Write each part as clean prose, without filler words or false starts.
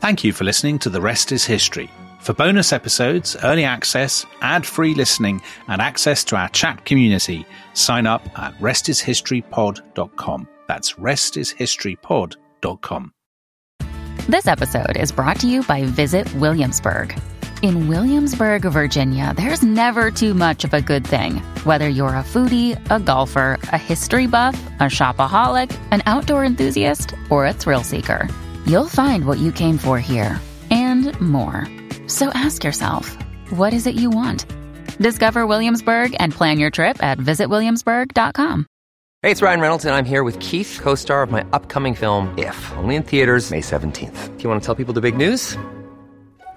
Thank you for listening to The Rest Is History. For bonus episodes, early access, ad-free listening, and access to our chat community, sign up at restishistorypod.com. That's restishistorypod.com. This episode is brought to you by Visit Williamsburg. In Williamsburg, Virginia, there's never too much of a good thing. Whether you're a foodie, a golfer, a history buff, a shopaholic, an outdoor enthusiast, or a thrill seeker, you'll find what you came for here and more. So ask yourself, what is it you want? Discover Williamsburg and plan your trip at visitwilliamsburg.com. Hey, it's Ryan Reynolds, and I'm here with Keith, co-star of my upcoming film, If, only in theaters May 17th. Do you want to tell people the big news? All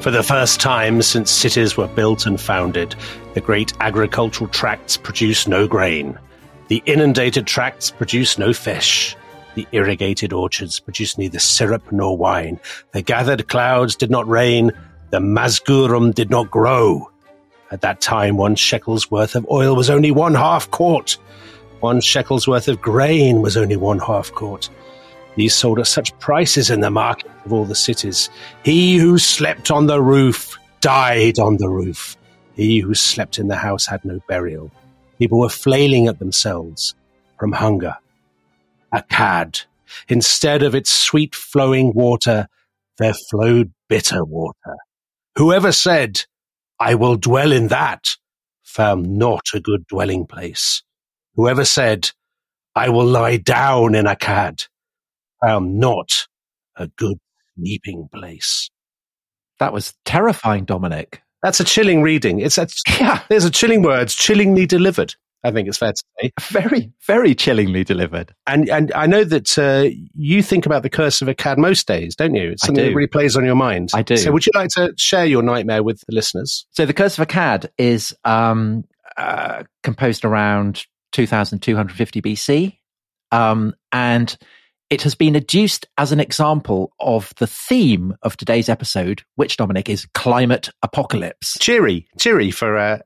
For the first time since cities were built and founded, the great agricultural tracts produce no grain. The inundated tracts produce no fish. The irrigated orchards produce neither syrup nor wine. The gathered clouds did not rain. The mazgurum did not grow. At that time, 1 shekel's worth of oil was only 1/2 quart. 1 shekel's worth of grain was only 1/2 quart. These sold at such prices in the market of all the cities. He who slept on the roof died on the roof. He who slept in the house had no burial. People were flailing at themselves from hunger. Akkad. Instead of its sweet flowing water, there flowed bitter water. Whoever said, "I will dwell in that," found not a good dwelling place. Whoever said, "I will lie down in Akkad," found not a good sleeping place. That was terrifying, Dominic. That's a chilling reading. There's a chilling words, chillingly delivered, I think it's fair to say. Very, very chillingly delivered. And I know that you think about the Curse of Akkad most days, don't you? It's something that really plays on your mind. I do. So would you like to share your nightmare with the listeners? So the Curse of Akkad is composed around 2250 BC. And it has been adduced as an example of the theme of today's episode, which, Dominic, is climate apocalypse. Cheery for,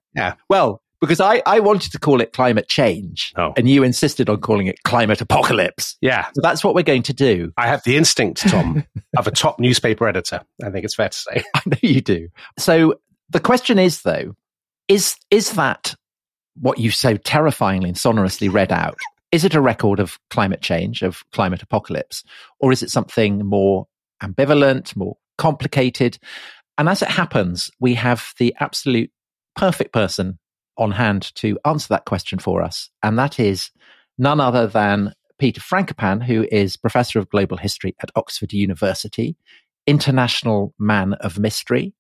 Well, because I wanted to call it climate change, and you insisted on calling it climate apocalypse. Yeah. So that's what we're going to do. I have the instinct, Tom, of a top newspaper editor. I think it's fair to say. I know you do. So the question is, though, is that what you so terrifyingly and sonorously read out? Is it a record of climate change, of climate apocalypse, or is it something more ambivalent, more complicated? And as it happens, we have the absolute perfect person on hand to answer that question for us. And that is none other than Peter Frankopan, who is Professor of Global History at Oxford University, international man of mystery,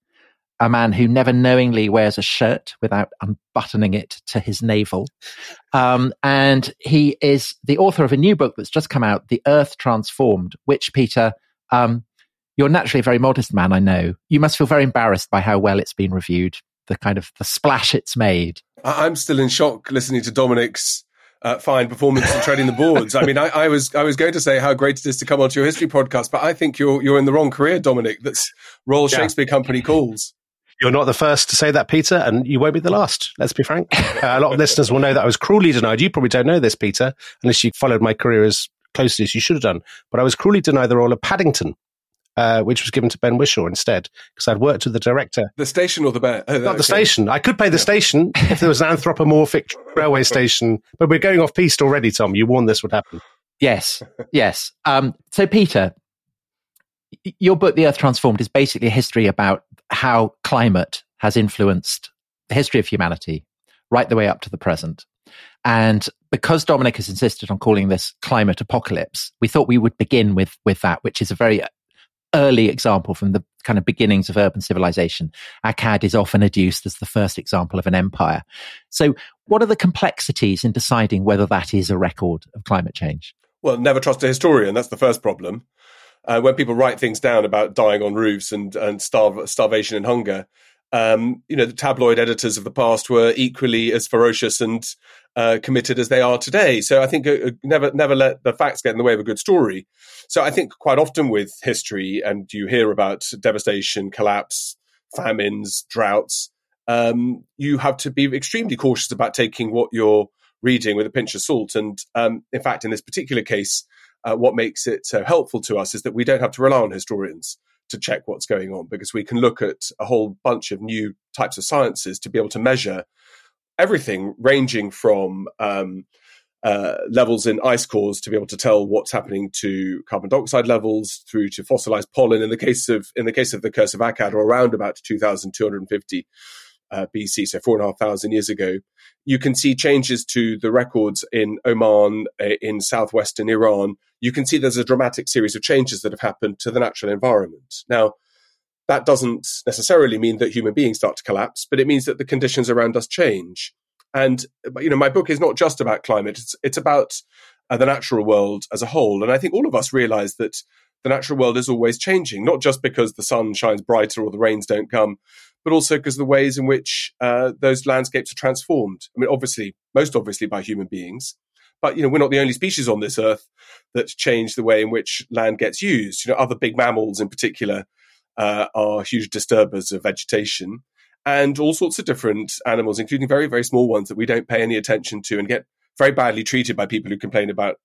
a man who never knowingly wears a shirt without unbuttoning it to his navel. And he is the author of a new book that's just come out, The Earth Transformed, which, Peter, you're naturally a very modest man, I know. You must feel very embarrassed by how well it's been reviewed, the kind of the splash it's made. I'm still in shock listening to Dominic's fine performance in treading the boards. I mean, I was going to say how great it is to come onto your history podcast, but I think you're in the wrong career, Dominic. That's Royal Shakespeare Company calls. You're not the first to say that, Peter, and you won't be the last, let's be frank. A lot of listeners will know that I was cruelly denied. You probably don't know this, Peter, unless you followed my career as closely as you should have done. But I was cruelly denied the role of Paddington, which was given to Ben Whishaw instead, because I'd worked with the director. The station or the bear? Oh, not the station. I could play the station if there was an anthropomorphic railway station. But we're going off-piste already, Tom. You warned this would happen. Yes, yes. So, Peter, your book, The Earth Transformed, is basically a history about how climate has influenced the history of humanity right the way up to the present. And because Dominic has insisted on calling this climate apocalypse, we thought we would begin with that, which is a very early example from the kind of beginnings of urban civilization. Akkad is often adduced as the first example of an empire. So what are the complexities in deciding whether that is a record of climate change? Well, never trust a historian. That's the first problem. When people write things down about dying on roofs and starvation and hunger, the tabloid editors of the past were equally as ferocious and committed as they are today. So I think never let the facts get in the way of a good story. So I think quite often with history, and you hear about devastation, collapse, famines, droughts, you have to be extremely cautious about taking what you're reading with a pinch of salt. And in fact, in this particular case, what makes it so helpful to us is that we don't have to rely on historians to check what's going on, because we can look at a whole bunch of new types of sciences to be able to measure everything, ranging from levels in ice cores to be able to tell what's happening to carbon dioxide levels, through to fossilized pollen. In the case of the Curse of Akkad, or around about 2,250 BC, so 4,500 years ago, you can see changes to the records in Oman, in southwestern Iran. You can see there's a dramatic series of changes that have happened to the natural environment. Now, that doesn't necessarily mean that human beings start to collapse, but it means that the conditions around us change. And, my book is not just about climate. It's about the natural world as a whole. And I think all of us realize that the natural world is always changing, not just because the sun shines brighter or the rains don't come, but also because of the ways in which those landscapes are transformed. I mean, obviously, most obviously by human beings. But, we're not the only species on this earth that change the way in which land gets used. Other big mammals in particular are huge disturbers of vegetation, and all sorts of different animals, including very, very small ones that we don't pay any attention to and get very badly treated by people who complain about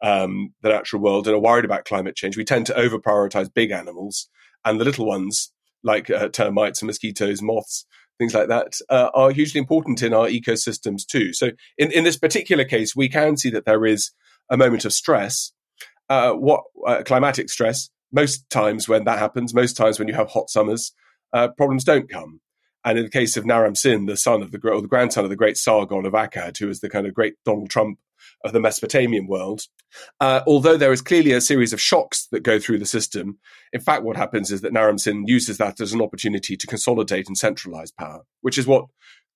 the natural world and are worried about climate change. We tend to over-prioritize big animals, and the little ones, like termites and mosquitoes, moths, things like that, are hugely important in our ecosystems too. So in this particular case, we can see that there is a moment of stress, climatic stress. Most times when that happens, most times when you have hot summers, problems don't come. And in the case of Naram-Sin, the son of the grandson of the great Sargon of Akkad, who is the kind of great Donald Trump of the Mesopotamian world, although there is clearly a series of shocks that go through the system, in fact, what happens is that Naram-Sin uses that as an opportunity to consolidate and centralize power, which is what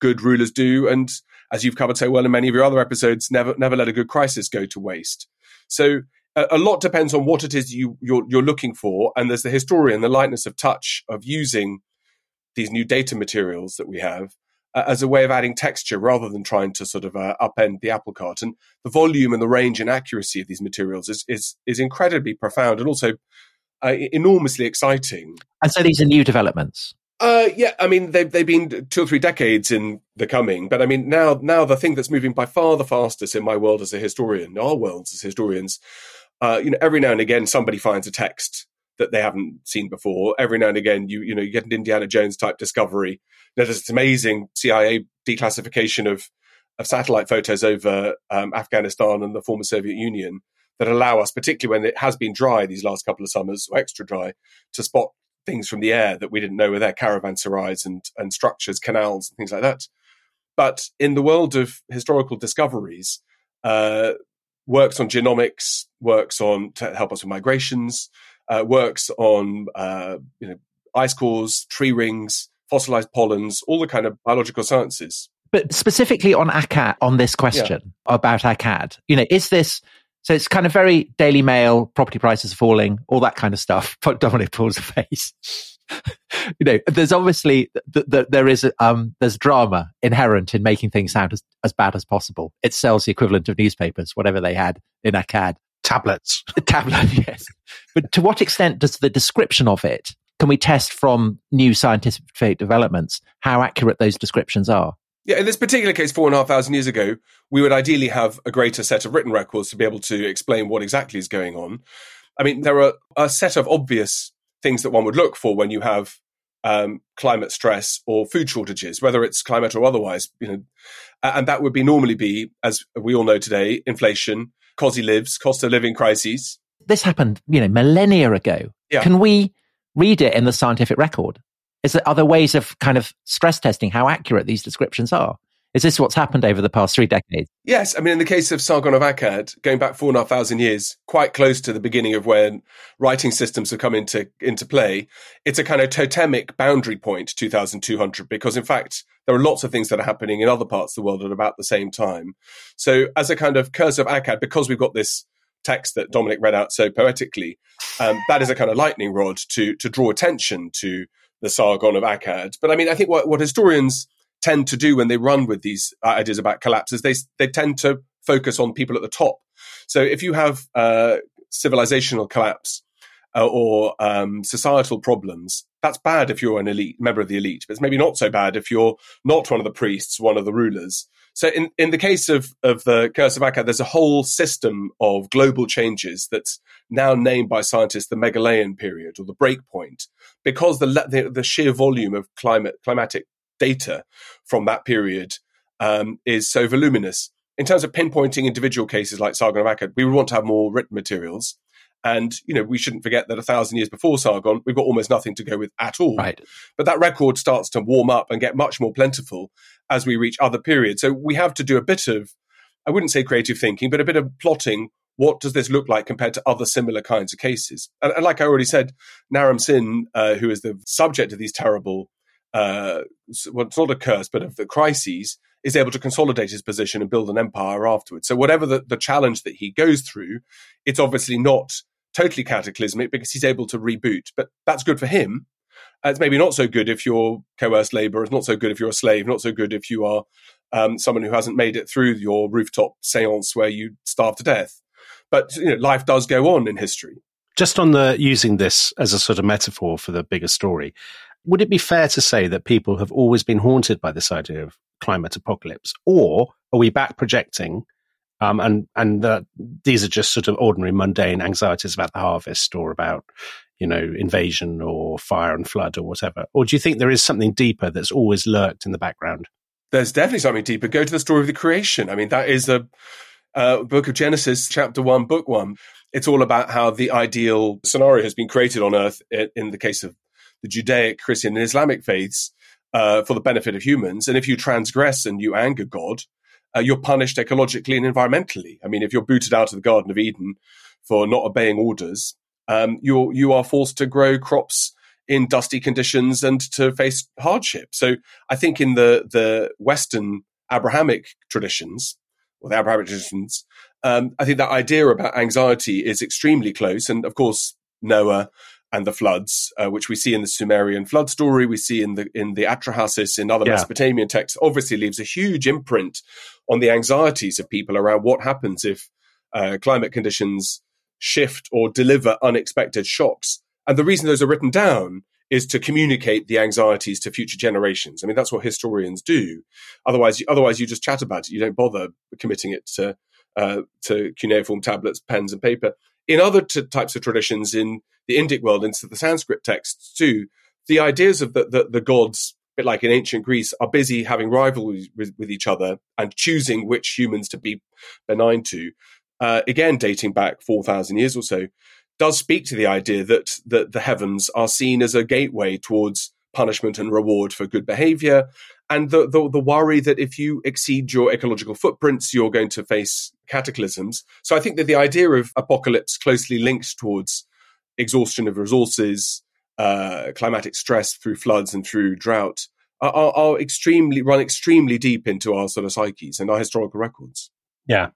good rulers do. And as you've covered so well in many of your other episodes, never let a good crisis go to waste. So a lot depends on what it is you're looking for. And there's the historian, the lightness of touch of using these new data materials that we have as a way of adding texture rather than trying to sort of upend the apple cart. And the volume and the range and accuracy of these materials is incredibly profound and also enormously exciting. And so these are new developments? They've been 2 or 3 decades in the coming. But I mean, now the thing that's moving by far the fastest in my world as a historian, our worlds as historians, every now and again somebody finds a text that they haven't seen before. Every now and again, you get an Indiana Jones type discovery. Now, there's this amazing CIA declassification of satellite photos over Afghanistan and the former Soviet Union that allow us, particularly when it has been dry these last couple of summers, or extra dry, to spot things from the air that we didn't know were there, caravanserais and structures, canals, and things like that. But in the world of historical discoveries, works on genomics, works on to help us with migrations, works on ice cores, tree rings, fossilized pollens, all the kind of biological sciences. But specifically on Akkad, on this question about Akkad, is this, so it's kind of very Daily Mail, property prices falling, all that kind of stuff. Dominic pulls the face. There's obviously, there's drama inherent in making things sound as bad as possible. It sells the equivalent of newspapers, whatever they had in Akkad. Tablets. A tablet, yes. But to what extent does the description of it, can we test from new scientific developments how accurate those descriptions are? Yeah, in this particular case, 4,500 years ago, we would ideally have a greater set of written records to be able to explain what exactly is going on. I mean, there are a set of obvious things that one would look for when you have climate stress or food shortages, whether it's climate or otherwise. And that would be normally, as we all know today, inflation, COSI lives, cost of living crises. This happened, millennia ago. Yeah. Can we read it in the scientific record? Is there other ways of kind of stress testing how accurate these descriptions are? Is this what's happened over the past 3 decades? Yes. I mean, in the case of Sargon of Akkad, going back 4,500 years, quite close to the beginning of when writing systems have come into play, it's a kind of totemic boundary point, 2,200, because in fact, there are lots of things that are happening in other parts of the world at about the same time. So as a kind of Curse of Akkad, because we've got this text that Dominic read out so poetically, that is a kind of lightning rod to draw attention to the Sargon of Akkad. But I mean, I think what historians tend to do when they run with these ideas about collapses, they tend to focus on people at the top. So if you have civilizational collapse or societal problems, that's bad if you're an elite member of the elite, but it's maybe not so bad if you're not one of the priests, one of the rulers. So in the case of the Curse of Akkad, there's a whole system of global changes that's now named by scientists the Meghalayan period or the breakpoint, because the sheer volume of climatic data from that period is so voluminous. In terms of pinpointing individual cases like Sargon of Akkad, we would want to have more written materials. And, we shouldn't forget that 1,000 years before Sargon, we've got almost nothing to go with at all. Right. But that record starts to warm up and get much more plentiful as we reach other periods. So we have to do a bit of, I wouldn't say creative thinking, but a bit of plotting. What does this look like compared to other similar kinds of cases? And like I already said, Naram-Sin, who is the subject of these terrible it's not a curse, but of the crises, is able to consolidate his position and build an empire afterwards. So whatever the challenge that he goes through, it's obviously not totally cataclysmic because he's able to reboot. But that's good for him. It's maybe not so good if you're coerced labor. It's not so good if you're a slave, not so good if you are someone who hasn't made it through your rooftop seance where you starve to death. But life does go on in history. Just on using this as a sort of metaphor for the bigger story, would it be fair to say that people have always been haunted by this idea of climate apocalypse, or are we back projecting and that these are just sort of ordinary mundane anxieties about the harvest or about, invasion or fire and flood or whatever? Or do you think there is something deeper that's always lurked in the background? There's definitely something deeper. Go to the story of the creation. I mean, that is a book of Genesis, chapter 1, book 1. It's all about how the ideal scenario has been created on Earth in the case of the Judaic, Christian, and Islamic faiths for the benefit of humans. And if you transgress and you anger God, you're punished ecologically and environmentally. I mean, if you're booted out of the Garden of Eden for not obeying orders, you are forced to grow crops in dusty conditions and to face hardship. So I think in the Western Abrahamic traditions, I think that idea about anxiety is extremely close. And of course, Noah and the floods, which we see in the Sumerian flood story, we see in the Atrahasis, in other Mesopotamian texts, obviously leaves a huge imprint on the anxieties of people around what happens if climate conditions shift or deliver unexpected shocks. And the reason those are written down is to communicate the anxieties to future generations. I mean, that's what historians do. Otherwise you just chat about it. You don't bother committing it to cuneiform tablets, pens and paper. In other types of traditions in the Indic world, into the Sanskrit texts too, the ideas of the gods, a bit like in ancient Greece, are busy having rivalries with each other and choosing which humans to be benign to, again, dating back 4,000 years or so, does speak to the idea that the heavens are seen as a gateway towards punishment and reward for good behavior, and the worry that if you exceed your ecological footprints, you're going to face cataclysms. So I think that the idea of apocalypse closely links towards exhaustion of resources, climatic stress through floods and through drought are extremely deep into our sort of psyches and our historical records. Yeah.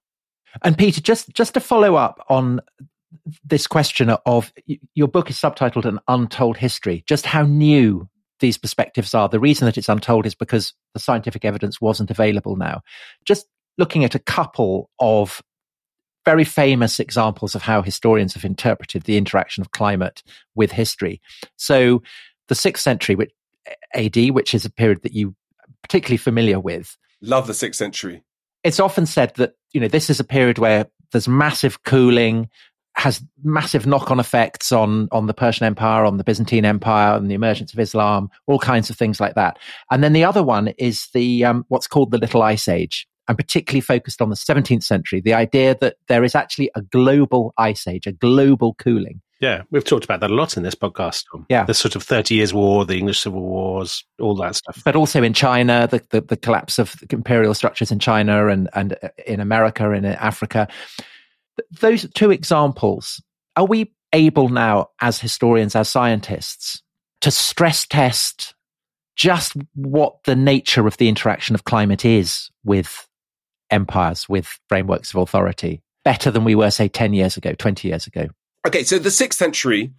And Peter, just to follow up on this question of your book is subtitled An Untold History, just how new these perspectives are. The reason that it's untold is because the scientific evidence wasn't available now. Just looking at a couple of very famous examples of how historians have interpreted the interaction of climate with history. So the 6th century AD, which is a period that you're particularly familiar with. Love the 6th century. It's often said that, this is a period where there's massive cooling, has massive knock-on effects on the Persian Empire, on the Byzantine Empire, on the emergence of Islam, all kinds of things like that. And then the other one is the what's called the Little Ice Age, and particularly focused on the 17th century, the idea that there is actually a global ice age, a global cooling. Yeah, we've talked about that a lot in this podcast. Yeah. The sort of 30 Years' War, the English Civil Wars, all that stuff. But also in China, the collapse of imperial structures in China and in America and in Africa. Those two examples, are we able now as historians, as scientists, to stress test just what the nature of the interaction of climate is with empires, with frameworks of authority, better than we were, say, 10 years ago, 20 years ago? Okay, so the 6th century,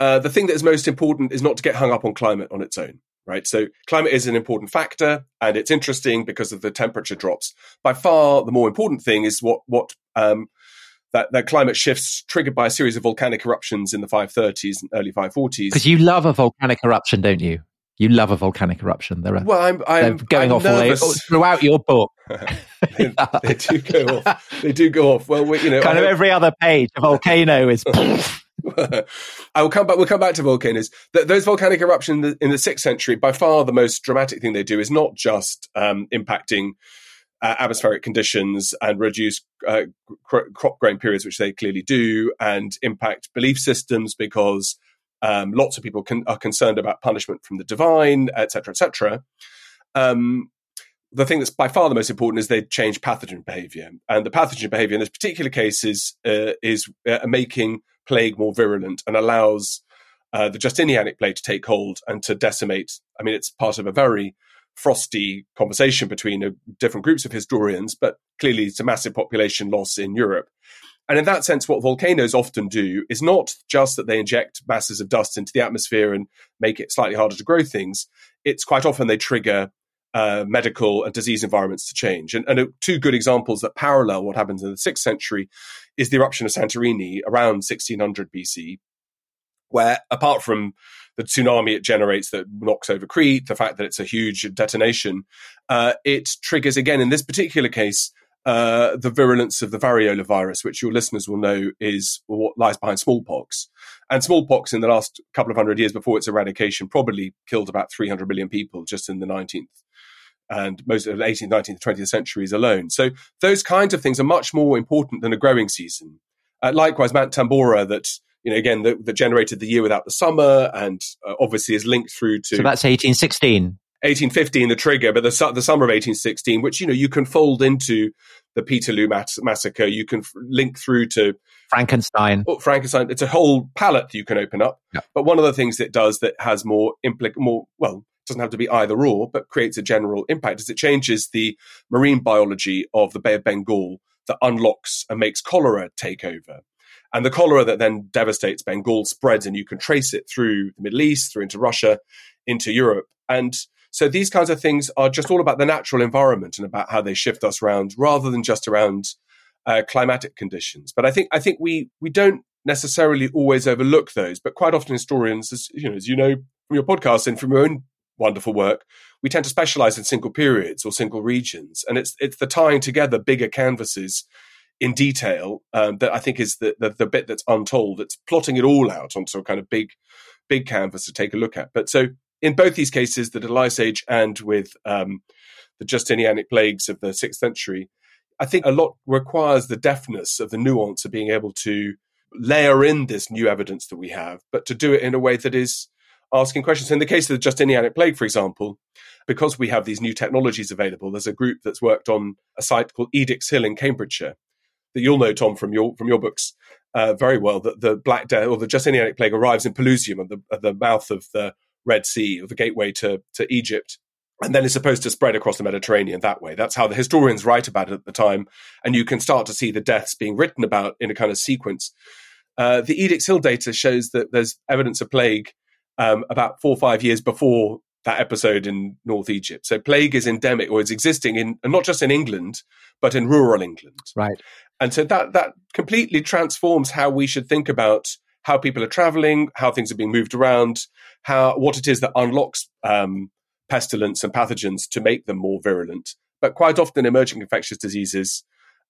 the thing that is most important is not to get hung up on climate on its own, right? So climate is an important factor, and it's interesting because of the temperature drops. By far, the more important thing is that climate shifts triggered by a series of volcanic eruptions in the 530s and early 540s. Because you love a volcanic eruption, don't you? You love a volcanic eruption. Throughout your book. they do go off. Well, every other page, a volcano is. We'll come back to volcanoes. Those volcanic eruptions in the 6th century, by far the most dramatic thing they do is not just impacting atmospheric conditions and reduce crop growing periods, which they clearly do, and impact belief systems because. Lots of people are concerned about punishment from the divine, etc., etc. The thing that's by far the most important is they change pathogen behaviour, and the pathogen behaviour in this particular case is making plague more virulent and allows the Justinianic plague to take hold and to decimate. I mean, it's part of a very frosty conversation between different groups of historians, but clearly it's a massive population loss in Europe. And in that sense, what volcanoes often do is not just that they inject masses of dust into the atmosphere and make it slightly harder to grow things. It's quite often they trigger medical and disease environments to change. And two good examples that parallel what happens in the 6th century is the eruption of Santorini around 1600 BC, where apart from the tsunami it generates that knocks over Crete, the fact that it's a huge detonation, it triggers, again, in this particular case, the virulence of the variola virus, which your listeners will know is what lies behind smallpox. And smallpox in the last couple of hundred years before its eradication probably killed about 300 million people just in the 19th and most of the 18th, 19th, 20th centuries alone. So those kinds of things are much more important than a growing season. Likewise, Mount Tambora that generated the year without the summer and obviously is linked through to... So that's 1816. 1815, the trigger, but the summer of 1816, which, you can fold into the Peterloo massacre. You can link through to... Frankenstein. It's a whole palette you can open up. Yeah. But one of the things it does that has more, doesn't have to be either or, but creates a general impact is it changes the marine biology of the Bay of Bengal that unlocks and makes cholera take over. And the cholera that then devastates Bengal spreads, and you can trace it through the Middle East, through into Russia, into Europe. And so these kinds of things are just all about the natural environment and about how they shift us around rather than just around climatic conditions. But I think we don't necessarily always overlook those, but quite often historians, as you know from your podcast and from your own wonderful work, we tend to specialize in single periods or single regions. And it's the tying together bigger canvases in detail that I think is the bit that's untold. It's plotting it all out onto a kind of big canvas to take a look at. But so... in both these cases, the Middle Ice Age and with the Justinianic plagues of the 6th century, I think a lot requires the deftness of the nuance of being able to layer in this new evidence that we have, but to do it in a way that is asking questions. In the case of the Justinianic plague, for example, because we have these new technologies available, there's a group that's worked on a site called Edix Hill in Cambridgeshire that you'll know, Tom, from your books very well, that the Black Death or the Justinianic plague arrives in Pelusium at the mouth of the Red Sea, or the gateway to Egypt, and then is supposed to spread across the Mediterranean that way. That's how the historians write about it at the time, and you can start to see the deaths being written about in a kind of sequence. The Edix Hill data shows that there's evidence of plague about 4 or 5 years before that episode in North Egypt. So plague is endemic, or it's existing and not just in England, but in rural England. Right. And so that completely transforms how we should think about how people are travelling, how things are being moved around, what it is that unlocks pestilence and pathogens to make them more virulent. But quite often emerging infectious diseases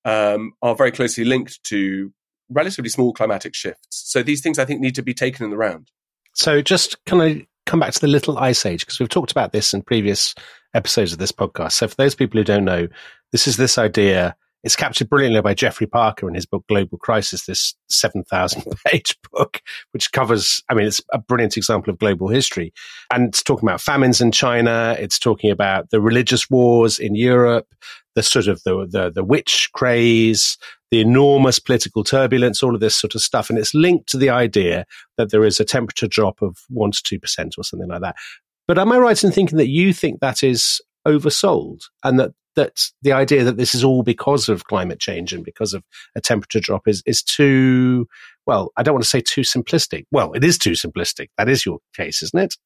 are very closely linked to relatively small climatic shifts. So these things, I think, need to be taken in the round. So just can I come back to the Little Ice Age? Because we've talked about this in previous episodes of this podcast. So for those people who don't know, This is this idea. It's captured brilliantly by Jeffrey Parker in his book Global Crisis, this 7,000-page book, which covers, I mean, it's a brilliant example of global history. And it's talking about famines in China. It's talking about the religious wars in Europe, the sort of the witch craze, the enormous political turbulence, all of this sort of stuff. And it's linked to the idea that there is a temperature drop of 1% to 2% or something like that. But am I right in thinking that you think that is oversold, and that the idea that this is all because of climate change and because of a temperature drop is too, well, I don't want to say too simplistic. Well, it is too simplistic. That is your case, isn't it?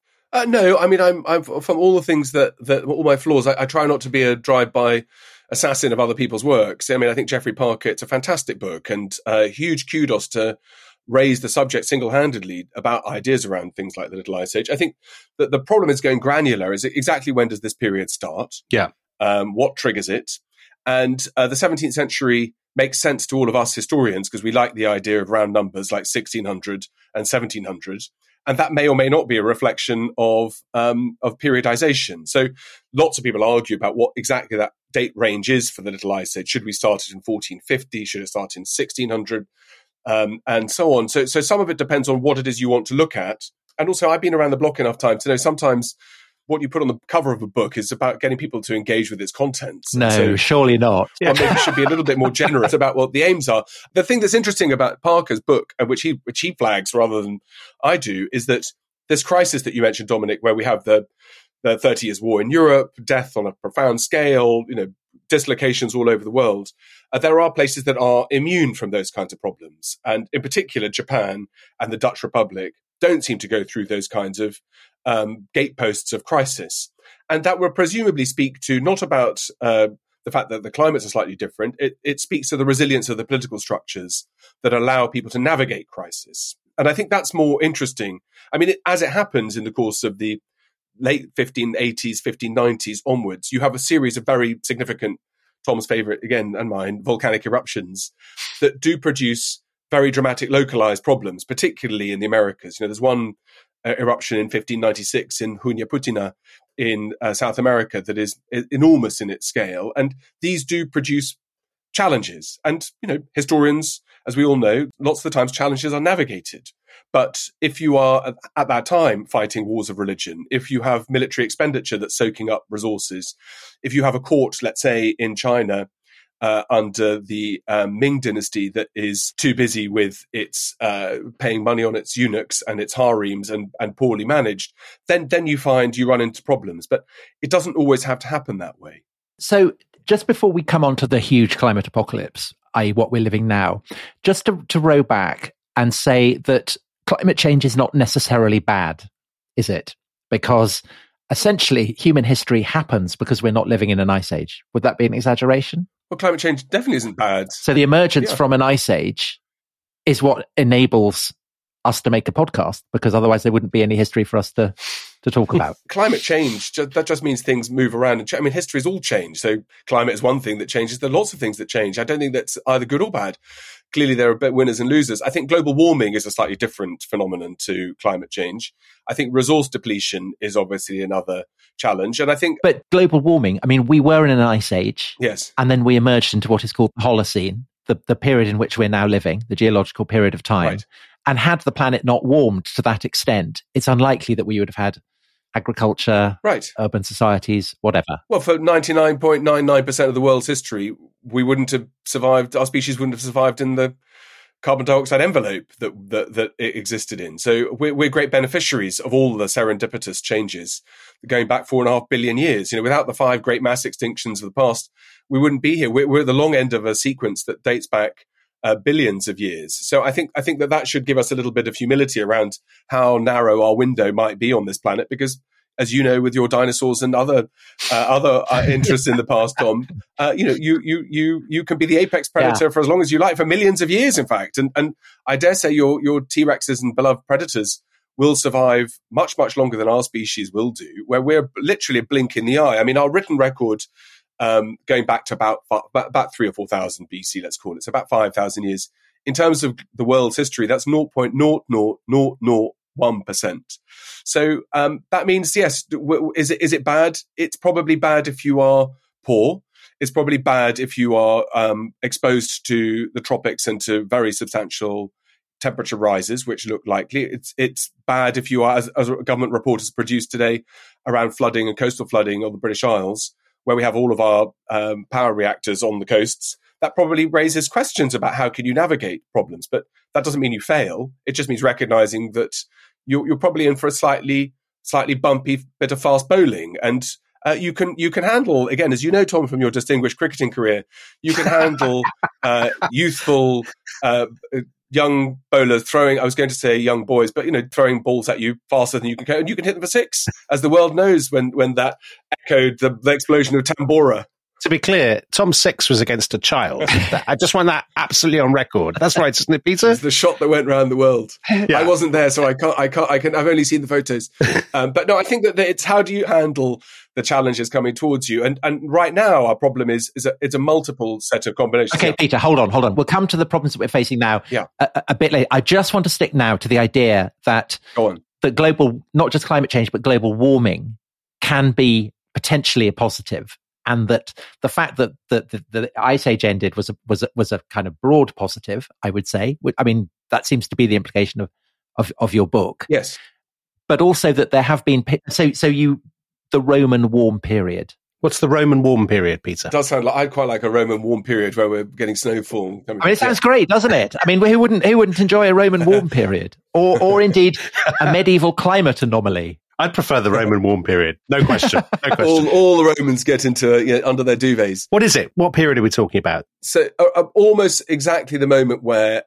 No, I mean, I'm from all the things that all my flaws, I try not to be a drive-by assassin of other people's works. I mean, I think Jeffrey Parker, it's a fantastic book, and huge kudos to raise the subject single-handedly about ideas around things like the Little Ice Age. I think that the problem is going granular, is exactly when does this period start? Yeah. What triggers it? And the 17th century makes sense to all of us historians because we like the idea of round numbers like 1600 and 1700. And that may or may not be a reflection of periodization. So lots of people argue about what exactly that date range is for the Little Ice Age. Should we start it in 1450? Should it start in 1600? And so on. So some of it depends on what it is you want to look at. And also, I've been around the block enough time to know sometimes what you put on the cover of a book is about getting people to engage with its contents. No, so, surely not. Well, maybe you should be a little bit more generous about what the aims are. The thing that's interesting about Parker's book, which he flags rather than I do, is that this crisis that you mentioned, Dominic, where we have the 30 Years' War in Europe, death on a profound scale, dislocations all over the world, there are places that are immune from those kinds of problems. And in particular, Japan and the Dutch Republic don't seem to go through those kinds of gateposts of crisis. And that will presumably speak to not about the fact that the climates are slightly different. It speaks to the resilience of the political structures that allow people to navigate crisis. And I think that's more interesting. I mean, as it happens in the course of the late 1580s, 1590s onwards, you have a series of very significant, Tom's favourite again and mine, volcanic eruptions that do produce very dramatic localized problems, particularly in the Americas. There's one eruption in 1596 in Hunyaputina in South America that is enormous in its scale. And these do produce challenges. And, historians, as we all know, lots of the times challenges are navigated. But if you are at that time fighting wars of religion, if you have military expenditure that's soaking up resources, if you have a court, let's say, in China under the Ming dynasty that is too busy with its paying money on its eunuchs and its harems and poorly managed, then you find you run into problems. But it doesn't always have to happen that way. So just before we come on to the huge climate apocalypse, i.e. what we're living now, just to row back and say that climate change is not necessarily bad, is it? Because essentially human history happens because we're not living in an ice age. Would that be an exaggeration? Well, climate change definitely isn't bad. So the emergence from an ice age is what enables us to make a podcast, because otherwise there wouldn't be any history for us to talk about. Climate change, that just means things move around. And I mean, history's all changed. So climate is one thing that changes. There are lots of things that change. I don't think that's either good or bad. Clearly, there are winners and losers. I think global warming is a slightly different phenomenon to climate change. I think resource depletion is obviously another challenge. And I think... But global warming, I mean, we were in an ice age. Yes. And then we emerged into what is called the Holocene, the period in which we're now living, the geological period of time. Right. And had the planet not warmed to that extent, it's unlikely that we would have had agriculture, right, urban societies, whatever. Well, for 99.99% of the world's history, we wouldn't have survived, our species wouldn't have survived in the carbon dioxide envelope that it existed in. So we're great beneficiaries of all the serendipitous changes going back 4.5 billion years. Without the 5 great mass extinctions of the past, we wouldn't be here. We're at the long end of a sequence that dates back billions of years. So I think that should give us a little bit of humility around how narrow our window might be on this planet, because as you know, with your dinosaurs and other interests in the past, Tom, you can be the apex predator for as long as you like, for millions of years, in fact. And I dare say your T-Rexes and beloved predators will survive much, much longer than our species will do, where we're literally a blink in the eye. I mean, our written record, going back to about 3,000 or 4,000 BC, let's call it, so about 5,000 years. In terms of the world's history, that's 0.00001%. So that means, yes, is it bad? It's probably bad if you are poor. it's probably bad if you are exposed to the tropics and to very substantial temperature rises, which look likely. It's bad if you are, as a government report has produced today, around flooding and coastal flooding on the British Isles, where we have all of our power reactors on the coasts. That probably raises questions about how can you navigate problems. But that doesn't mean you fail. It just means recognizing that you're probably in for a slightly bumpy bit of fast bowling. And you can handle, again, as you know, Tom, from your distinguished cricketing career, you can handle youthful young bowlers throwing, I was going to say young boys, but, throwing balls at you faster than you can. And you can hit them for six, as the world knows, when that echoed the explosion of Tambora. To be clear, Tom's six was against a child. I just want that absolutely on record. That's right, isn't it, Peter? It's the shot that went round the world. Yeah. I wasn't there, so I can't. I've only seen the photos. But no, I think that it's how do you handle the challenges coming towards you? And right now, our problem is a multiple set of combinations. Okay, Peter, hold on. We'll come to the problems that we're facing now a bit later. I just want to stick now to the idea that the global, not just climate change, but global warming can be potentially a positive. And that the fact that the Ice Age ended was a kind of broad positive, I would say. I mean, that seems to be the implication of your book. Yes, but also that there have been the Roman warm period. What's the Roman warm period, Peter? It does sound like, I'd quite like a Roman warm period where we're getting snowfall. I mean, it sounds great, doesn't it? I mean, who wouldn't enjoy a Roman warm period, or indeed a medieval climate anomaly? I'd prefer the Roman warm period. No question. No question. All the Romans get into under their duvets. What is it? What period are we talking about? So almost exactly the moment where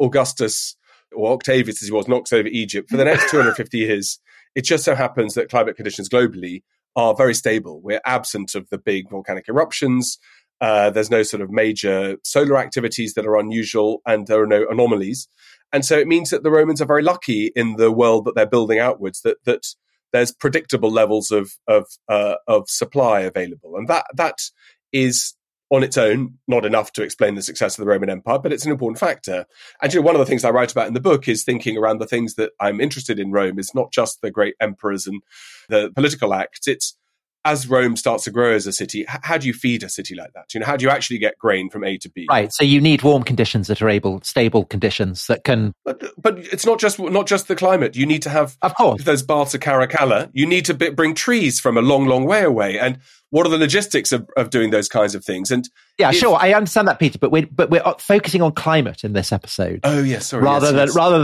Augustus, or Octavius as he was, knocks over Egypt. For the next 250 years, it just so happens that climate conditions globally are very stable. We're absent of the big volcanic eruptions. There's no sort of major solar activities that are unusual, and there are no anomalies. And so it means that the Romans are very lucky in the world that they're building outwards, that there's predictable levels of supply available. And that is on its own not enough to explain the success of the Roman Empire, but it's an important factor. And one of the things I write about in the book is thinking around the things that I'm interested in Rome is not just the great emperors and the political acts. It's, as Rome starts to grow as a city, how do you feed a city like that? How do you actually get grain from A to B? Right. So you need warm conditions that are stable conditions that can. But it's not just the climate. You need to have, of course, those baths of Caracalla. You need to bring trees from a long, long way away. And what are the logistics of doing those kinds of things? And yeah, sure, I understand that, Peter. But we're focusing on climate in this episode. Oh yes, yeah, sorry. Rather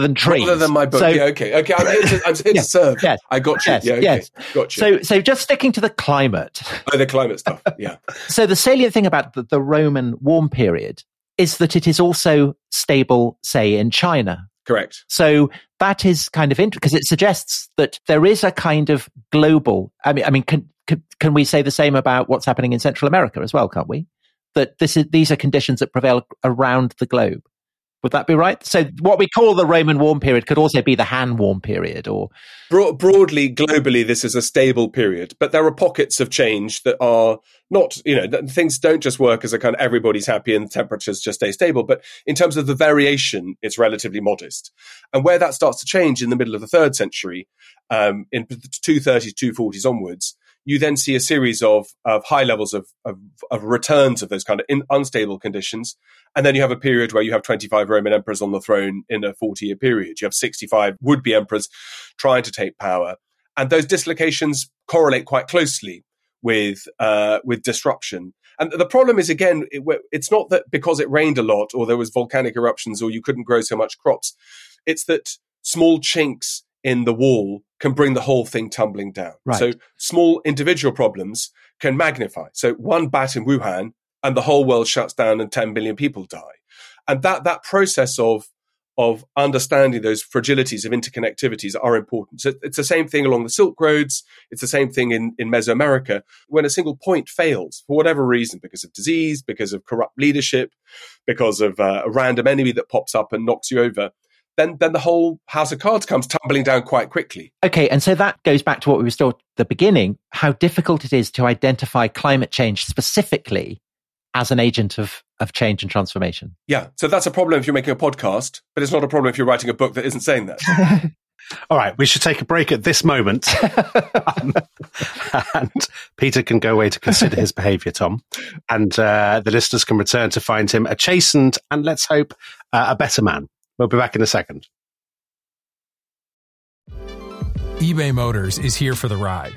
than trees. Rather than my book. So, yeah, okay. I'm here to yeah, serve. Yes, I got you. Yes, yeah, okay. Yes. Got you. So just sticking to the climate. Oh, the climate stuff. Yeah. So the salient thing about the Roman warm period is that it is also stable, say, in China. Correct. So that is kind of interesting because it suggests that there is a kind of global. I mean, can we say the same about what's happening in Central America as well? Can't we? That these are conditions that prevail around the globe. Would that be right? So what we call the Roman warm period could also be the Han warm period, or broadly, globally, this is a stable period. But there are pockets of change that are not, things don't just work as a kind of everybody's happy and temperatures just stay stable. But in terms of the variation, it's relatively modest. And where that starts to change in the middle of the 3rd century, in 230s, 240s onwards, you then see a series of high levels of returns of those kind of unstable conditions. And then you have a period where you have 25 Roman emperors on the throne in a 40-year period. You have 65 would-be emperors trying to take power. And those dislocations correlate quite closely with disruption. And the problem is, again, it's not that because it rained a lot or there was volcanic eruptions or you couldn't grow so much crops. It's that small chinks in the wall can bring the whole thing tumbling down. Right. So small individual problems can magnify. So one bat in Wuhan and the whole world shuts down and 10 million people die. And that process of understanding those fragilities of interconnectivities are important. So it's the same thing along the Silk Roads. It's the same thing in Mesoamerica. When a single point fails, for whatever reason, because of disease, because of corrupt leadership, because of a random enemy that pops up and knocks you over, then the whole house of cards comes tumbling down quite quickly. Okay, and so that goes back to what we were still at the beginning, how difficult it is to identify climate change specifically as an agent of change and transformation. Yeah, so that's a problem if you're making a podcast, but it's not a problem if you're writing a book that isn't saying that. All right, we should take a break at this moment. And Peter can go away to consider his behaviour, Tom. And the listeners can return to find him a chastened and, let's hope, a better man. We'll be back in a second. eBay Motors is here for the ride.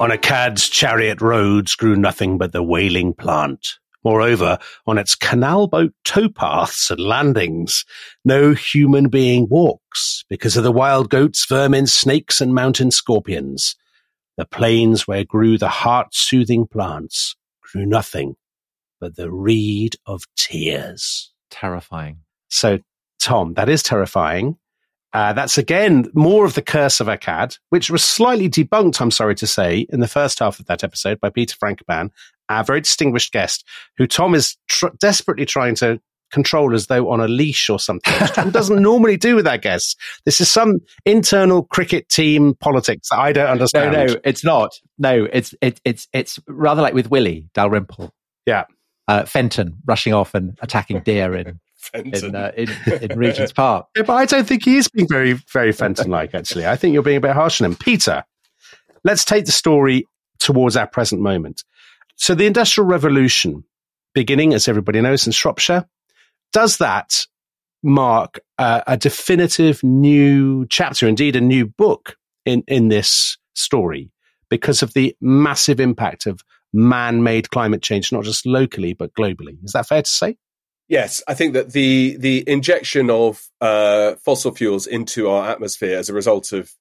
On Akkad's chariot roads grew nothing but the wailing plant. Moreover, on its canal boat towpaths and landings, no human being walks because of the wild goats, vermin, snakes, and mountain scorpions. The plains where grew the heart-soothing plants grew nothing but the reed of tears. Terrifying. So, Tom, that is terrifying. That's, again, more of the Curse of Akkad, which was slightly debunked, I'm sorry to say, in the first half of that episode by Peter Frankopan, our very distinguished guest, who Tom is desperately trying to control as though on a leash or something, which Tom doesn't normally do with our guests. This is some internal cricket team politics that I don't understand. No, it's not. No, it's rather like with Willie Dalrymple. Yeah. Fenton rushing off and attacking deer in Regent's Park. Yeah, but I don't think he is being very, very Fenton-like, actually. I think you're being a bit harsh on him. Peter, let's take the story towards our present moment. So the Industrial Revolution, beginning, as everybody knows, in Shropshire, does that mark a definitive new chapter, indeed a new book in this story, because of the massive impact of man-made climate change, not just locally, but globally? Is that fair to say? Yes, I think that the injection of fossil fuels into our atmosphere as a result of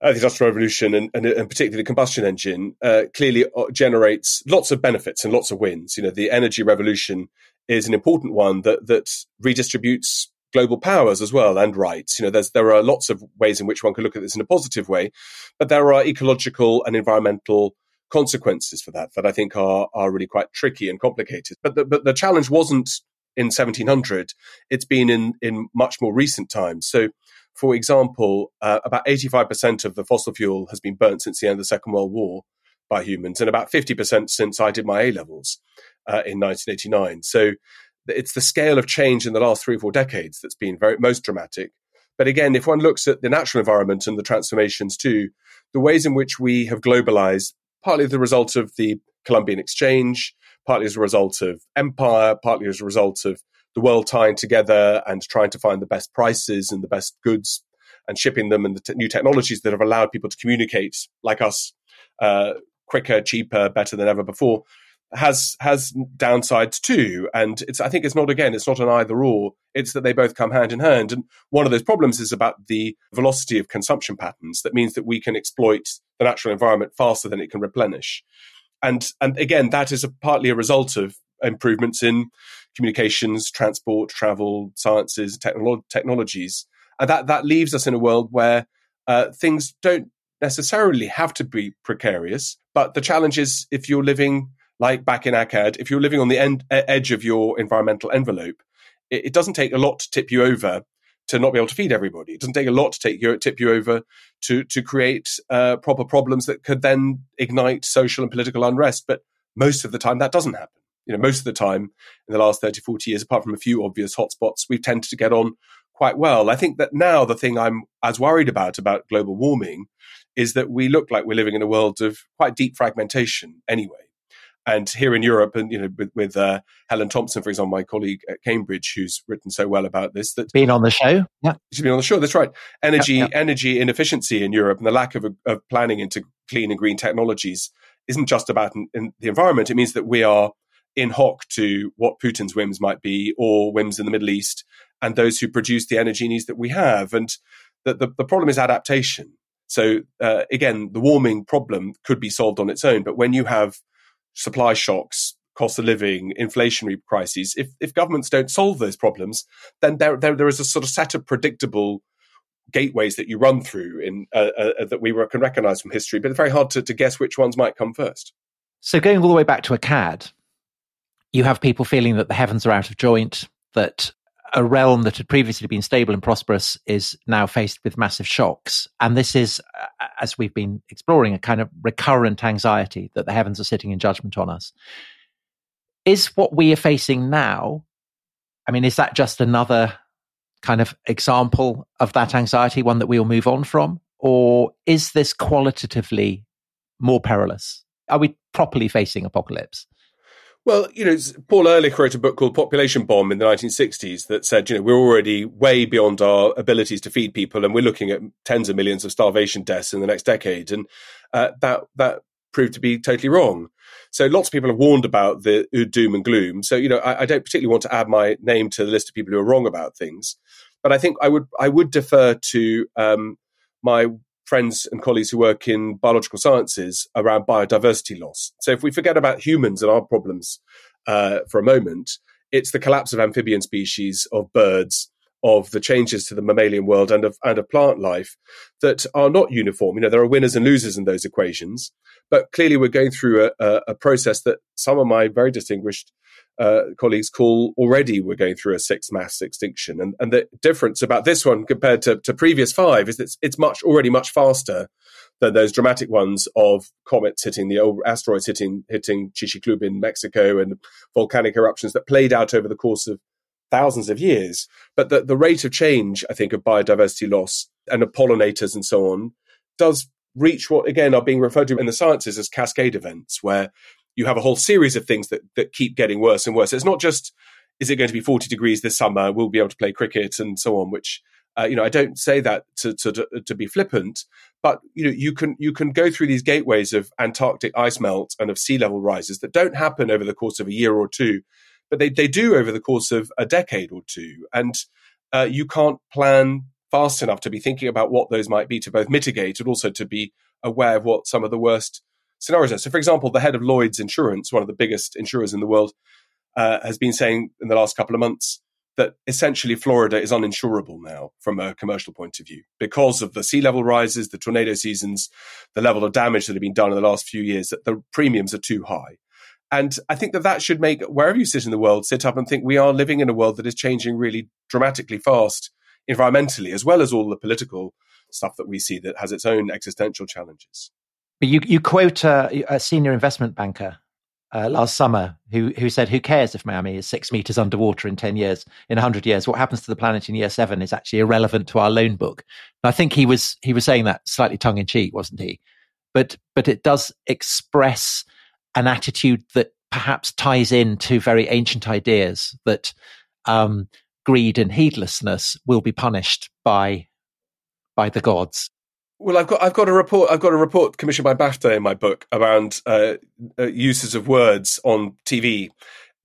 the Industrial Revolution and particularly the combustion engine clearly generates lots of benefits and lots of wins. You know, the energy revolution is an important one that redistributes global powers as well and rights. You know, there are lots of ways in which one can look at this in a positive way, but there are ecological and environmental consequences for that I think are really quite tricky and complicated. But the challenge wasn't in 1700, it's been in much more recent times. So, for example, about 85% of the fossil fuel has been burnt since the end of the Second World War by humans, and about 50% since I did my A-levels in 1989. So it's the scale of change in the last 3 or 4 decades that's been most dramatic. But again, if one looks at the natural environment and the transformations too, the ways in which we have globalized, partly the result of the Columbian Exchange, partly as a result of empire, partly as a result of the world tying together and trying to find the best prices and the best goods and shipping them, and the new technologies that have allowed people to communicate like us quicker, cheaper, better than ever before, has downsides too. And it's not an either or, it's that they both come hand in hand. And one of those problems is about the velocity of consumption patterns. That means that we can exploit the natural environment faster than it can replenish. And again, that is partly a result of improvements in communications, transport, travel, sciences, technologies. And that leaves us in a world where things don't necessarily have to be precarious. But the challenge is, if you're living, like back in Akkad, if you're living on the edge of your environmental envelope, it doesn't take a lot to tip you over to not be able to feed everybody. It doesn't take a lot to tip you over to create proper problems that could then ignite social and political unrest. But most of the time, that doesn't happen. You know, most of the time in the last 30, 40 years, apart from a few obvious hotspots, we've tended to get on quite well. I think that now the thing I'm as worried about global warming is that we look like we're living in a world of quite deep fragmentation anyway. And here in Europe, and with Helen Thompson, for example, my colleague at Cambridge, who's written so well about this, that been on the show, yeah, she's been on the show. That's right. Energy inefficiency in Europe and the lack of planning into clean and green technologies isn't just about in the environment. It means that we are in hoc to what Putin's whims might be, or whims in the Middle East, and those who produce the energy needs that we have. And that the problem is adaptation. So again, the warming problem could be solved on its own, but when you have supply shocks, cost of living, inflationary crises, if governments don't solve those problems, then there is a sort of set of predictable gateways that you run through in that we can recognize from history, but it's very hard to guess which ones might come first. So going all the way back to Akkad, you have people feeling that the heavens are out of joint, that a realm that had previously been stable and prosperous is now faced with massive shocks. And this is, as we've been exploring, a kind of recurrent anxiety that the heavens are sitting in judgment on us. Is what we are facing now, I mean, is that just another kind of example of that anxiety, one that we will move on from? Or is this qualitatively more perilous? Are we properly facing apocalypse? Well, Paul Ehrlich wrote a book called Population Bomb in the 1960s that said, we're already way beyond our abilities to feed people, and we're looking at tens of millions of starvation deaths in the next decade. And that proved to be totally wrong. So lots of people have warned about the doom and gloom. So, I don't particularly want to add my name to the list of people who are wrong about things. But I think I would defer to my friends and colleagues who work in biological sciences around biodiversity loss. So if we forget about humans and our problems for a moment, it's the collapse of amphibian species, of birds, of the changes to the mammalian world and of plant life that are not uniform. There are winners and losers in those equations, but clearly we're going through a process that some of my very distinguished colleagues call already we're going through a sixth mass extinction. And the difference about this one compared to previous five is that it's already much faster than those dramatic ones of comets hitting the old asteroids hitting Chicxulub in Mexico and volcanic eruptions that played out over the course of thousands of years. But the rate of change, I think, of biodiversity loss and of pollinators and so on does reach what, again, are being referred to in the sciences as cascade events, where you have a whole series of things that keep getting worse and worse. It's not just, is it going to be 40 degrees this summer? We'll be able to play cricket and so on, which, I don't say that to be flippant, but, you can go through these gateways of Antarctic ice melt and of sea level rises that don't happen over the course of a year or two, but they do over the course of a decade or two. And you can't plan fast enough to be thinking about what those might be to both mitigate and also to be aware of what some of the worst scenarios. So, for example, the head of Lloyd's Insurance, one of the biggest insurers in the world, has been saying in the last couple of months that essentially Florida is uninsurable now from a commercial point of view because of the sea level rises, the tornado seasons, the level of damage that have been done in the last few years, that the premiums are too high. And I think that should make, wherever you sit in the world, sit up and think we are living in a world that is changing really dramatically fast environmentally, as well as all the political stuff that we see that has its own existential challenges. But you quote a senior investment banker last summer who said, who cares if Miami is 6 meters underwater in 10 years, in 100 years? What happens to the planet in year 7 is actually irrelevant to our loan book. And I think he was saying that slightly tongue-in-cheek, wasn't he? But it does express an attitude that perhaps ties into very ancient ideas that greed and heedlessness will be punished by the gods. Well, I've got a report commissioned by BAFTA in my book around uses of words on TV,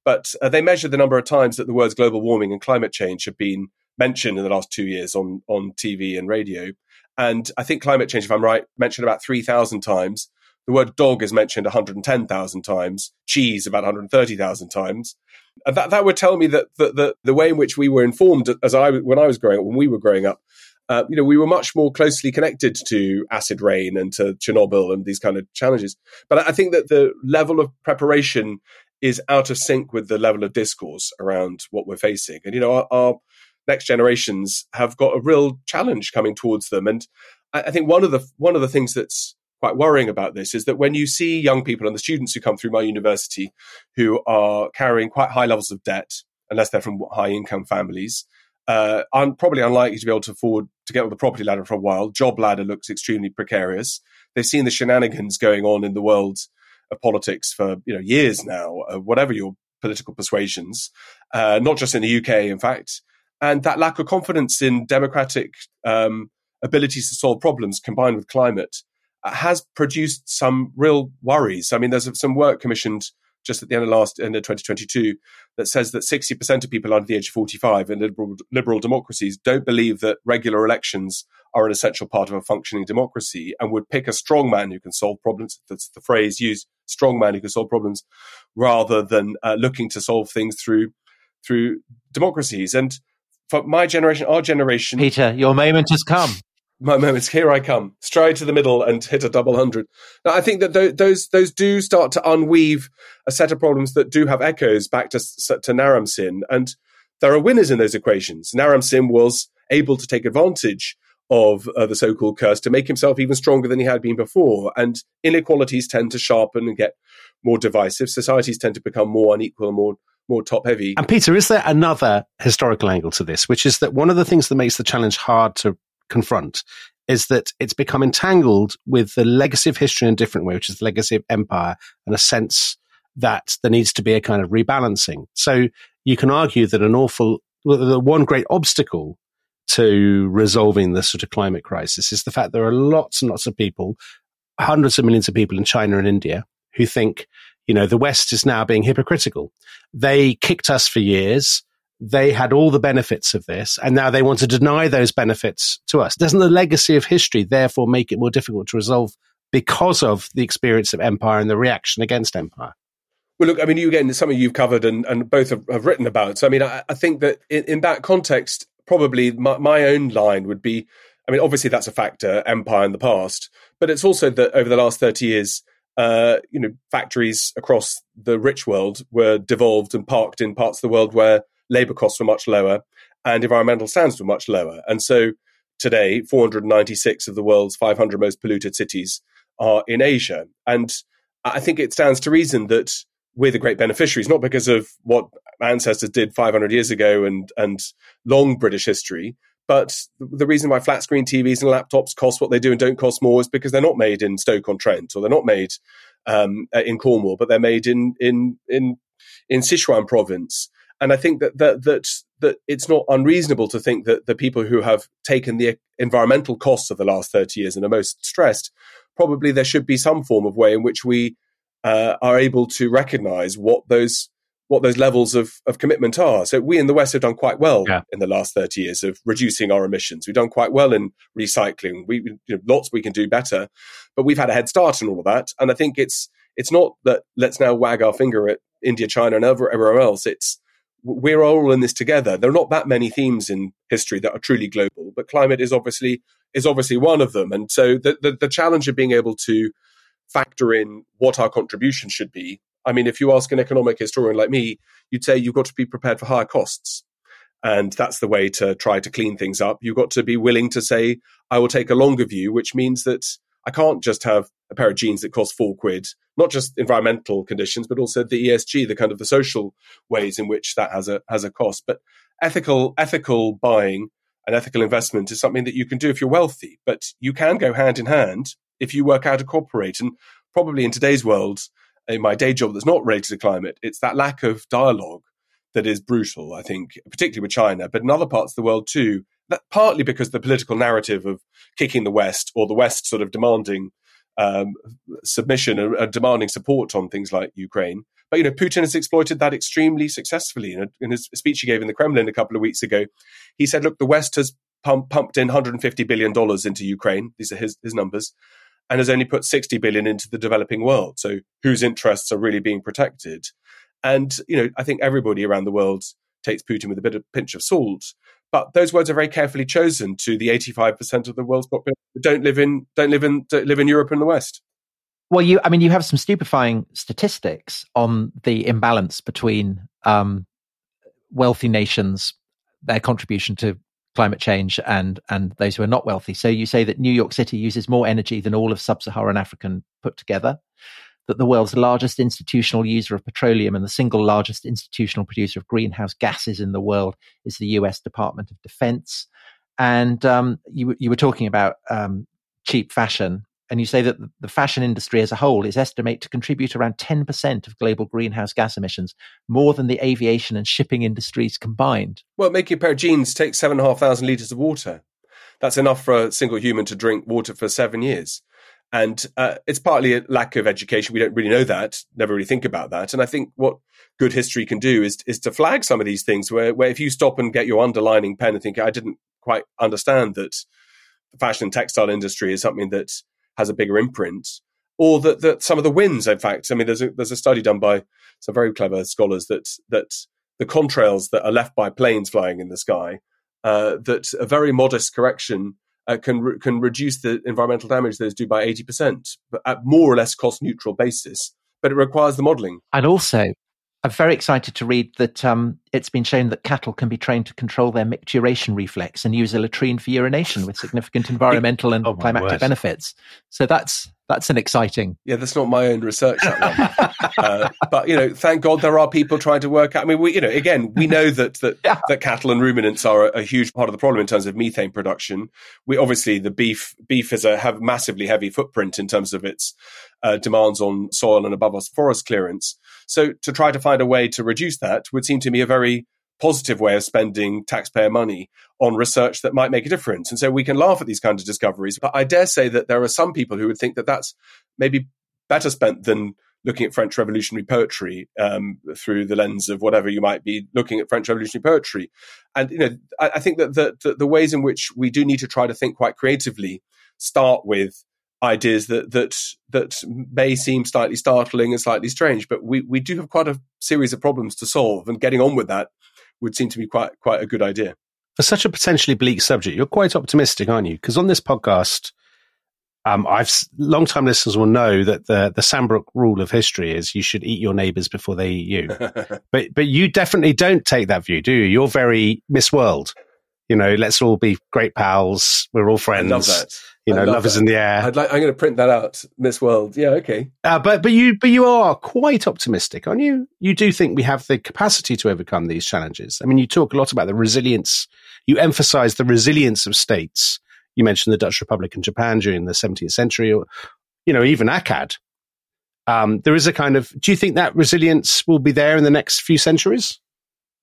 but they measured the number of times that the words global warming and climate change have been mentioned in the last 2 years on TV and radio. And I think climate change, if I'm right, mentioned about 3,000 times. The word dog is mentioned 110,000 times, cheese about 130,000 times. And that would tell me that the way in which we were informed when we were growing up, we were much more closely connected to acid rain and to Chernobyl and these kind of challenges. But I think that the level of preparation is out of sync with the level of discourse around what we're facing. And, our next generations have got a real challenge coming towards them. And I think one of the things that's quite worrying about this is that when you see young people and the students who come through my university who are carrying quite high levels of debt, unless they're from high-income families, are probably unlikely to be able to afford to get on the property ladder for a while. Job ladder looks extremely precarious. They've seen the shenanigans going on in the world of politics for years now, whatever your political persuasions, not just in the UK, in fact. And that lack of confidence in democratic abilities to solve problems combined with climate has produced some real worries. I mean, there's some work commissioned just at the end of 2022 that says that 60% of people under the age of 45 in liberal democracies don't believe that regular elections are an essential part of a functioning democracy and would pick a strongman who can solve problems. That's the phrase used, strongman who can solve problems, rather than looking to solve things through democracies. And for my generation, our generation... Peter, your moment has come. My moments, here I come. Stride to the middle and hit a double hundred. Now, I think that those do start to unweave a set of problems that do have echoes back to Naram-Sin. And there are winners in those equations. Naram-Sin was able to take advantage of the so-called curse to make himself even stronger than he had been before. And inequalities tend to sharpen and get more divisive. Societies tend to become more unequal, more top-heavy. And Peter, is there another historical angle to this, which is that one of the things that makes the challenge hard to confront is that it's become entangled with the legacy of history in a different way, which is the legacy of empire, and a sense that there needs to be a kind of rebalancing. So you can argue that the one great obstacle to resolving the sort of climate crisis is the fact there are lots and lots of people, hundreds of millions of people in China and India, who think, the West is now being hypocritical. They kicked us for years. They had all the benefits of this, and now they want to deny those benefits to us. Doesn't the legacy of history therefore make it more difficult to resolve because of the experience of empire and the reaction against empire? Well, look, I mean, it's something you've covered and both have written about. So, I mean, I think that in that context, probably my own line would be, I mean, obviously that's a factor, empire in the past, but it's also that over the last 30 years, factories across the rich world were devolved and parked in parts of the world where labour costs were much lower and environmental standards were much lower. And so today, 496 of the world's 500 most polluted cities are in Asia. And I think it stands to reason that we're the great beneficiaries, not because of what ancestors did 500 years ago and long British history, but the reason why flat screen TVs and laptops cost what they do and don't cost more is because they're not made in Stoke-on-Trent, or they're not made in Cornwall, but they're made in Sichuan province. And I think that it's not unreasonable to think that the people who have taken the environmental costs of the last 30 years and are most stressed, probably there should be some form of way in which we are able to recognise what those levels of commitment are. So we in the West have done quite well in the last 30 years of reducing our emissions. We've done quite well in recycling. Lots we can do better, but we've had a head start in all of that. And I think it's not that let's now wag our finger at India, China, and everywhere else. It's we're all in this together. There are not that many themes in history that are truly global, but climate is obviously one of them. And so the challenge of being able to factor in what our contribution should be. I mean, if you ask an economic historian like me, you'd say you've got to be prepared for higher costs. And that's the way to try to clean things up. You've got to be willing to say, I will take a longer view, which means that I can't just have a pair of jeans that cost £4, not just environmental conditions, but also the ESG, the kind of the social ways in which that has a cost. But ethical buying and ethical investment is something that you can do if you're wealthy, but you can go hand in hand if you work out to cooperate. And probably in today's world, in my day job that's not related to climate, it's that lack of dialogue that is brutal, I think, particularly with China, but in other parts of the world too, that partly because the political narrative of kicking the West, or the West sort of demanding submission and demanding support on things like Ukraine. But, Putin has exploited that extremely successfully. In his speech he gave in the Kremlin a couple of weeks ago, he said, look, the West has pumped in $150 billion into Ukraine. These are his numbers. And has only put $60 billion into the developing world. So whose interests are really being protected? And, I think everybody around the world takes Putin with a bit of pinch of salt. But those words are very carefully chosen to the 85% of the world's population that don't live in Europe and the West. Well, you have some stupefying statistics on the imbalance between wealthy nations, their contribution to climate change, and those who are not wealthy. So you say that New York City uses more energy than all of sub-Saharan Africa put together, that the world's largest institutional user of petroleum and the single largest institutional producer of greenhouse gases in the world is the US Department of Defense. And you were talking about cheap fashion And you say that the fashion industry as a whole is estimated to contribute around 10% of global greenhouse gas emissions, more than the aviation and shipping industries combined. Well, making a pair of jeans takes 7,500 litres of water. That's enough for a single human to drink water for 7 years. And it's partly a lack of education. We don't really know that, never really think about that. And I think what good history can do is to flag some of these things where if you stop and get your underlining pen and think, I didn't quite understand that the fashion and textile industry is something that has a bigger imprint, or that some of the winds, in fact, I mean, there's a study done by some very clever scholars that the contrails that are left by planes flying in the sky, that a very modest correction can reduce the environmental damage those do by 80%, but at more or less cost-neutral basis. But it requires the modelling. And also, I'm very excited to read that it's been shown that cattle can be trained to control their micturition reflex and use a latrine for urination with significant environmental and climatic benefits. So that's an exciting... Yeah, that's not my own research, that one. But, you know, thank God there are people trying to work out... I mean, we know that yeah. that cattle and ruminants are a huge part of the problem in terms of methane production. We obviously, the beef is have massively heavy footprint in terms of its demands on soil and above us forest clearance. So to try to find a way to reduce that would seem to me a very positive way of spending taxpayer money on research that might make a difference. And so we can laugh at these kinds of discoveries, but I dare say that there are some people who would think that that's maybe better spent than looking at French revolutionary poetry through the lens of whatever you might be looking at French revolutionary poetry. And you know, I think that the ways in which we do need to try to think quite creatively start with ideas that may seem slightly startling and slightly strange, but we do have quite a series of problems to solve, and getting on with that would seem to be quite a good idea. For such a potentially bleak subject, you're quite optimistic, aren't you? Because on this podcast, long-time listeners will know that the Sandbrook rule of history is you should eat your neighbours before they eat you. but you definitely don't take that view, do you? You're very Miss World. You know, let's all be great pals. We're all friends. I love that. You know, love is in the air. I'm going to print that out, Miss World. Yeah, okay. But you are quite optimistic, aren't you? You do think we have the capacity to overcome these challenges. I mean, you talk a lot about the resilience. You emphasise the resilience of states. You mentioned the Dutch Republic and Japan during the 17th century, or you know, even Akkad. There is a kind of. Do you think that resilience will be there in the next few centuries?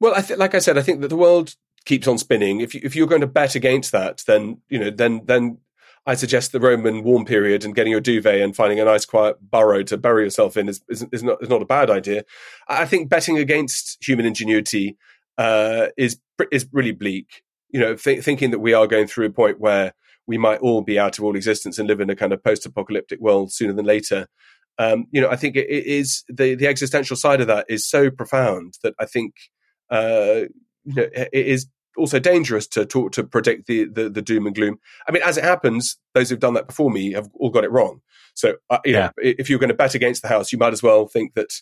Well, like I said, I think that the world keeps on spinning. If you're going to bet against that, then I suggest the Roman warm period and getting your duvet and finding a nice quiet burrow to bury yourself in is not a bad idea. I think betting against human ingenuity is really bleak. You know, thinking that we are going through a point where we might all be out of all existence and live in a kind of post-apocalyptic world sooner than later. You know, I think it is the existential side of that is so profound that I think you know, it is also dangerous to predict the doom and gloom. I mean, as it happens, those who've done that before me have all got it wrong. So, you know, if you're going to bet against the house, you might as well think that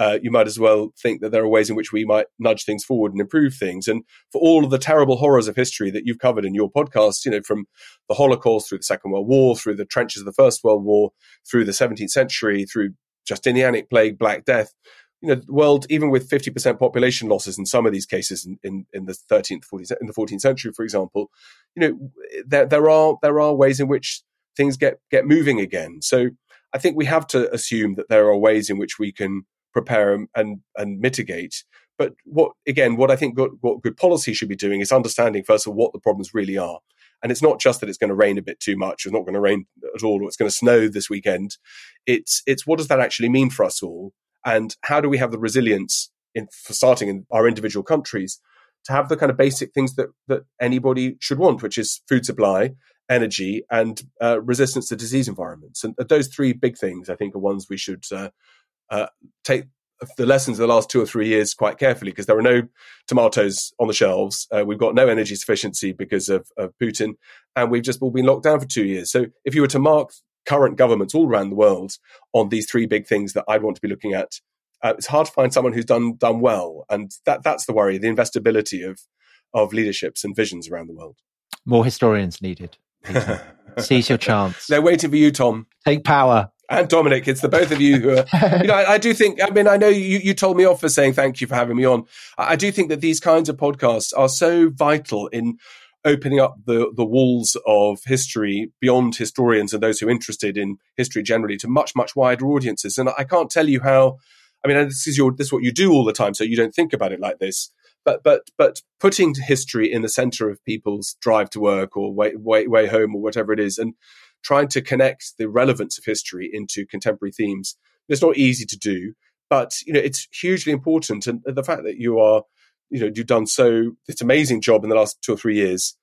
there are ways in which we might nudge things forward and improve things. And for all of the terrible horrors of history that you've covered in your podcast, you know, from the Holocaust through the Second World War, through the trenches of the First World War, through the 17th century, through Justinianic plague, Black Death. You know, the world, even with 50% population losses in some of these cases in the 14th century, for example, you know, there are ways in which things get moving again. So I think we have to assume that there are ways in which we can prepare and mitigate. But what good policy should be doing is understanding, first of all, what the problems really are. And it's not just that it's going to rain a bit too much, or it's not going to rain at all, or it's going to snow this weekend. It's what does that actually mean for us all? And how do we have the resilience, for starting in our individual countries, to have the kind of basic things that anybody should want, which is food supply, energy, and resistance to disease environments. And those three big things, I think, are ones we should take the lessons of the last 2 or 3 years quite carefully, because there are no tomatoes on the shelves. We've got no energy sufficiency because of Putin, and we've just all been locked down for 2 years. So if you were to mark current governments all around the world on these three big things that I'd want to be looking at. It's hard to find someone who's done well, and that's the worry: the investability of leaderships and visions around the world. More historians needed. Seize your chance. They're waiting for you, Tom. Take power. And Dominic, it's the both of you who are. You know, I do think. I mean, I know you told me off for saying thank you for having me on. I do think that these kinds of podcasts are so vital in opening up the walls of history beyond historians and those who are interested in history generally to much, much wider audiences. And I can't tell you how, I mean, this is what you do all the time, so you don't think about it like this. But putting history in the center of people's drive to work or way home or whatever it is, and trying to connect the relevance of history into contemporary themes, it's not easy to do. But, you know, it's hugely important. And the fact that you are, you know, you've done so this amazing job in the last 2 or 3 years.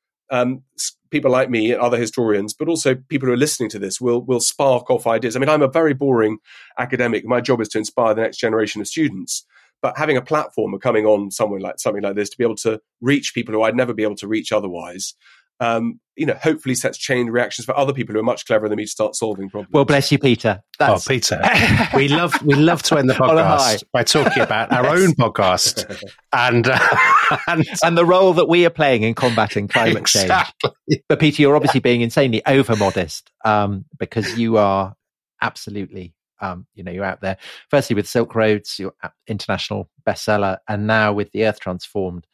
People like me and other historians, but also people who are listening to this will spark off ideas. I mean, I'm a very boring academic. My job is to inspire the next generation of students. But having a platform of coming on something like this to be able to reach people who I'd never be able to reach otherwise, you know, hopefully sets chain reactions for other people who are much cleverer than me to start solving problems. Well, bless you, Peter. That's... Oh, Peter, we love to end the podcast by talking about our own podcast and the role that we are playing in combating climate change. But Peter, you're obviously being insanely over modest because you are absolutely, you know, you're out there. Firstly, with Silk Roads, your international bestseller, and now with The Earth Transformed,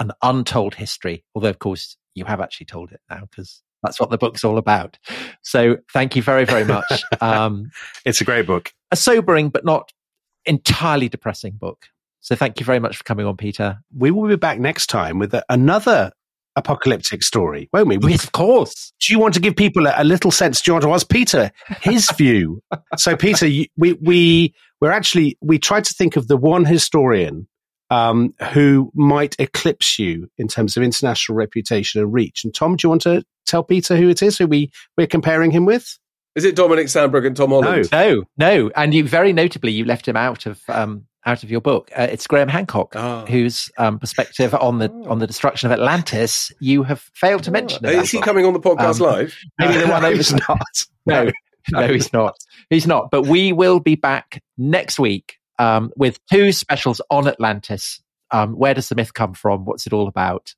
an untold history. Although, of course, you have actually told it now, because that's what the book's all about. So thank you very, very much. It's a great book. A sobering, but not entirely depressing book. So thank you very much for coming on, Peter. We will be back next time with another apocalyptic story, won't we? Yes, of course. Do you want to give people a little sense? Do you want to ask Peter his view? So Peter, we tried to think of the one historian who might eclipse you in terms of international reputation and reach. And Tom, do you want to tell Peter who it is, who we're comparing him with? Is it Dominic Sandbrook and Tom Holland? No. And you very notably, you left him out of your book. It's Graham Hancock, whose perspective on the destruction of Atlantis you have failed to mention. Is he coming on the podcast live? Maybe the one who's not. No, he's not. He's not. But we will be back next week with two specials on Atlantis. Where does the myth come from? What's it all about?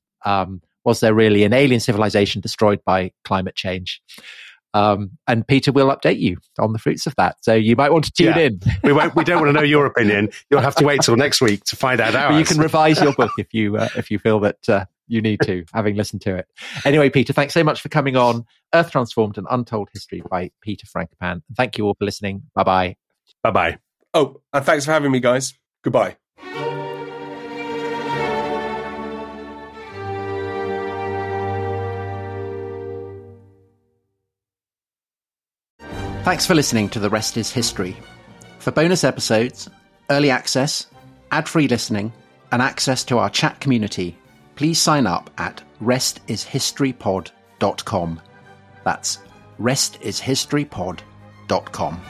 Was there really an alien civilization destroyed by climate change? And Peter will update you on the fruits of that. So you might want to tune in. We don't want to know your opinion. You'll have to wait till next week to find out ours. But you can revise your book if you feel that you need to, having listened to it. Anyway, Peter, thanks so much for coming on Earth Transformed, an Untold History by Peter Frankopan. Thank you all for listening. Bye-bye. Bye-bye. Oh, and thanks for having me, guys. Goodbye. Thanks for listening to The Rest Is History. For bonus episodes, early access, ad-free listening, and access to our chat community, please sign up at restishistorypod.com. That's restishistorypod.com.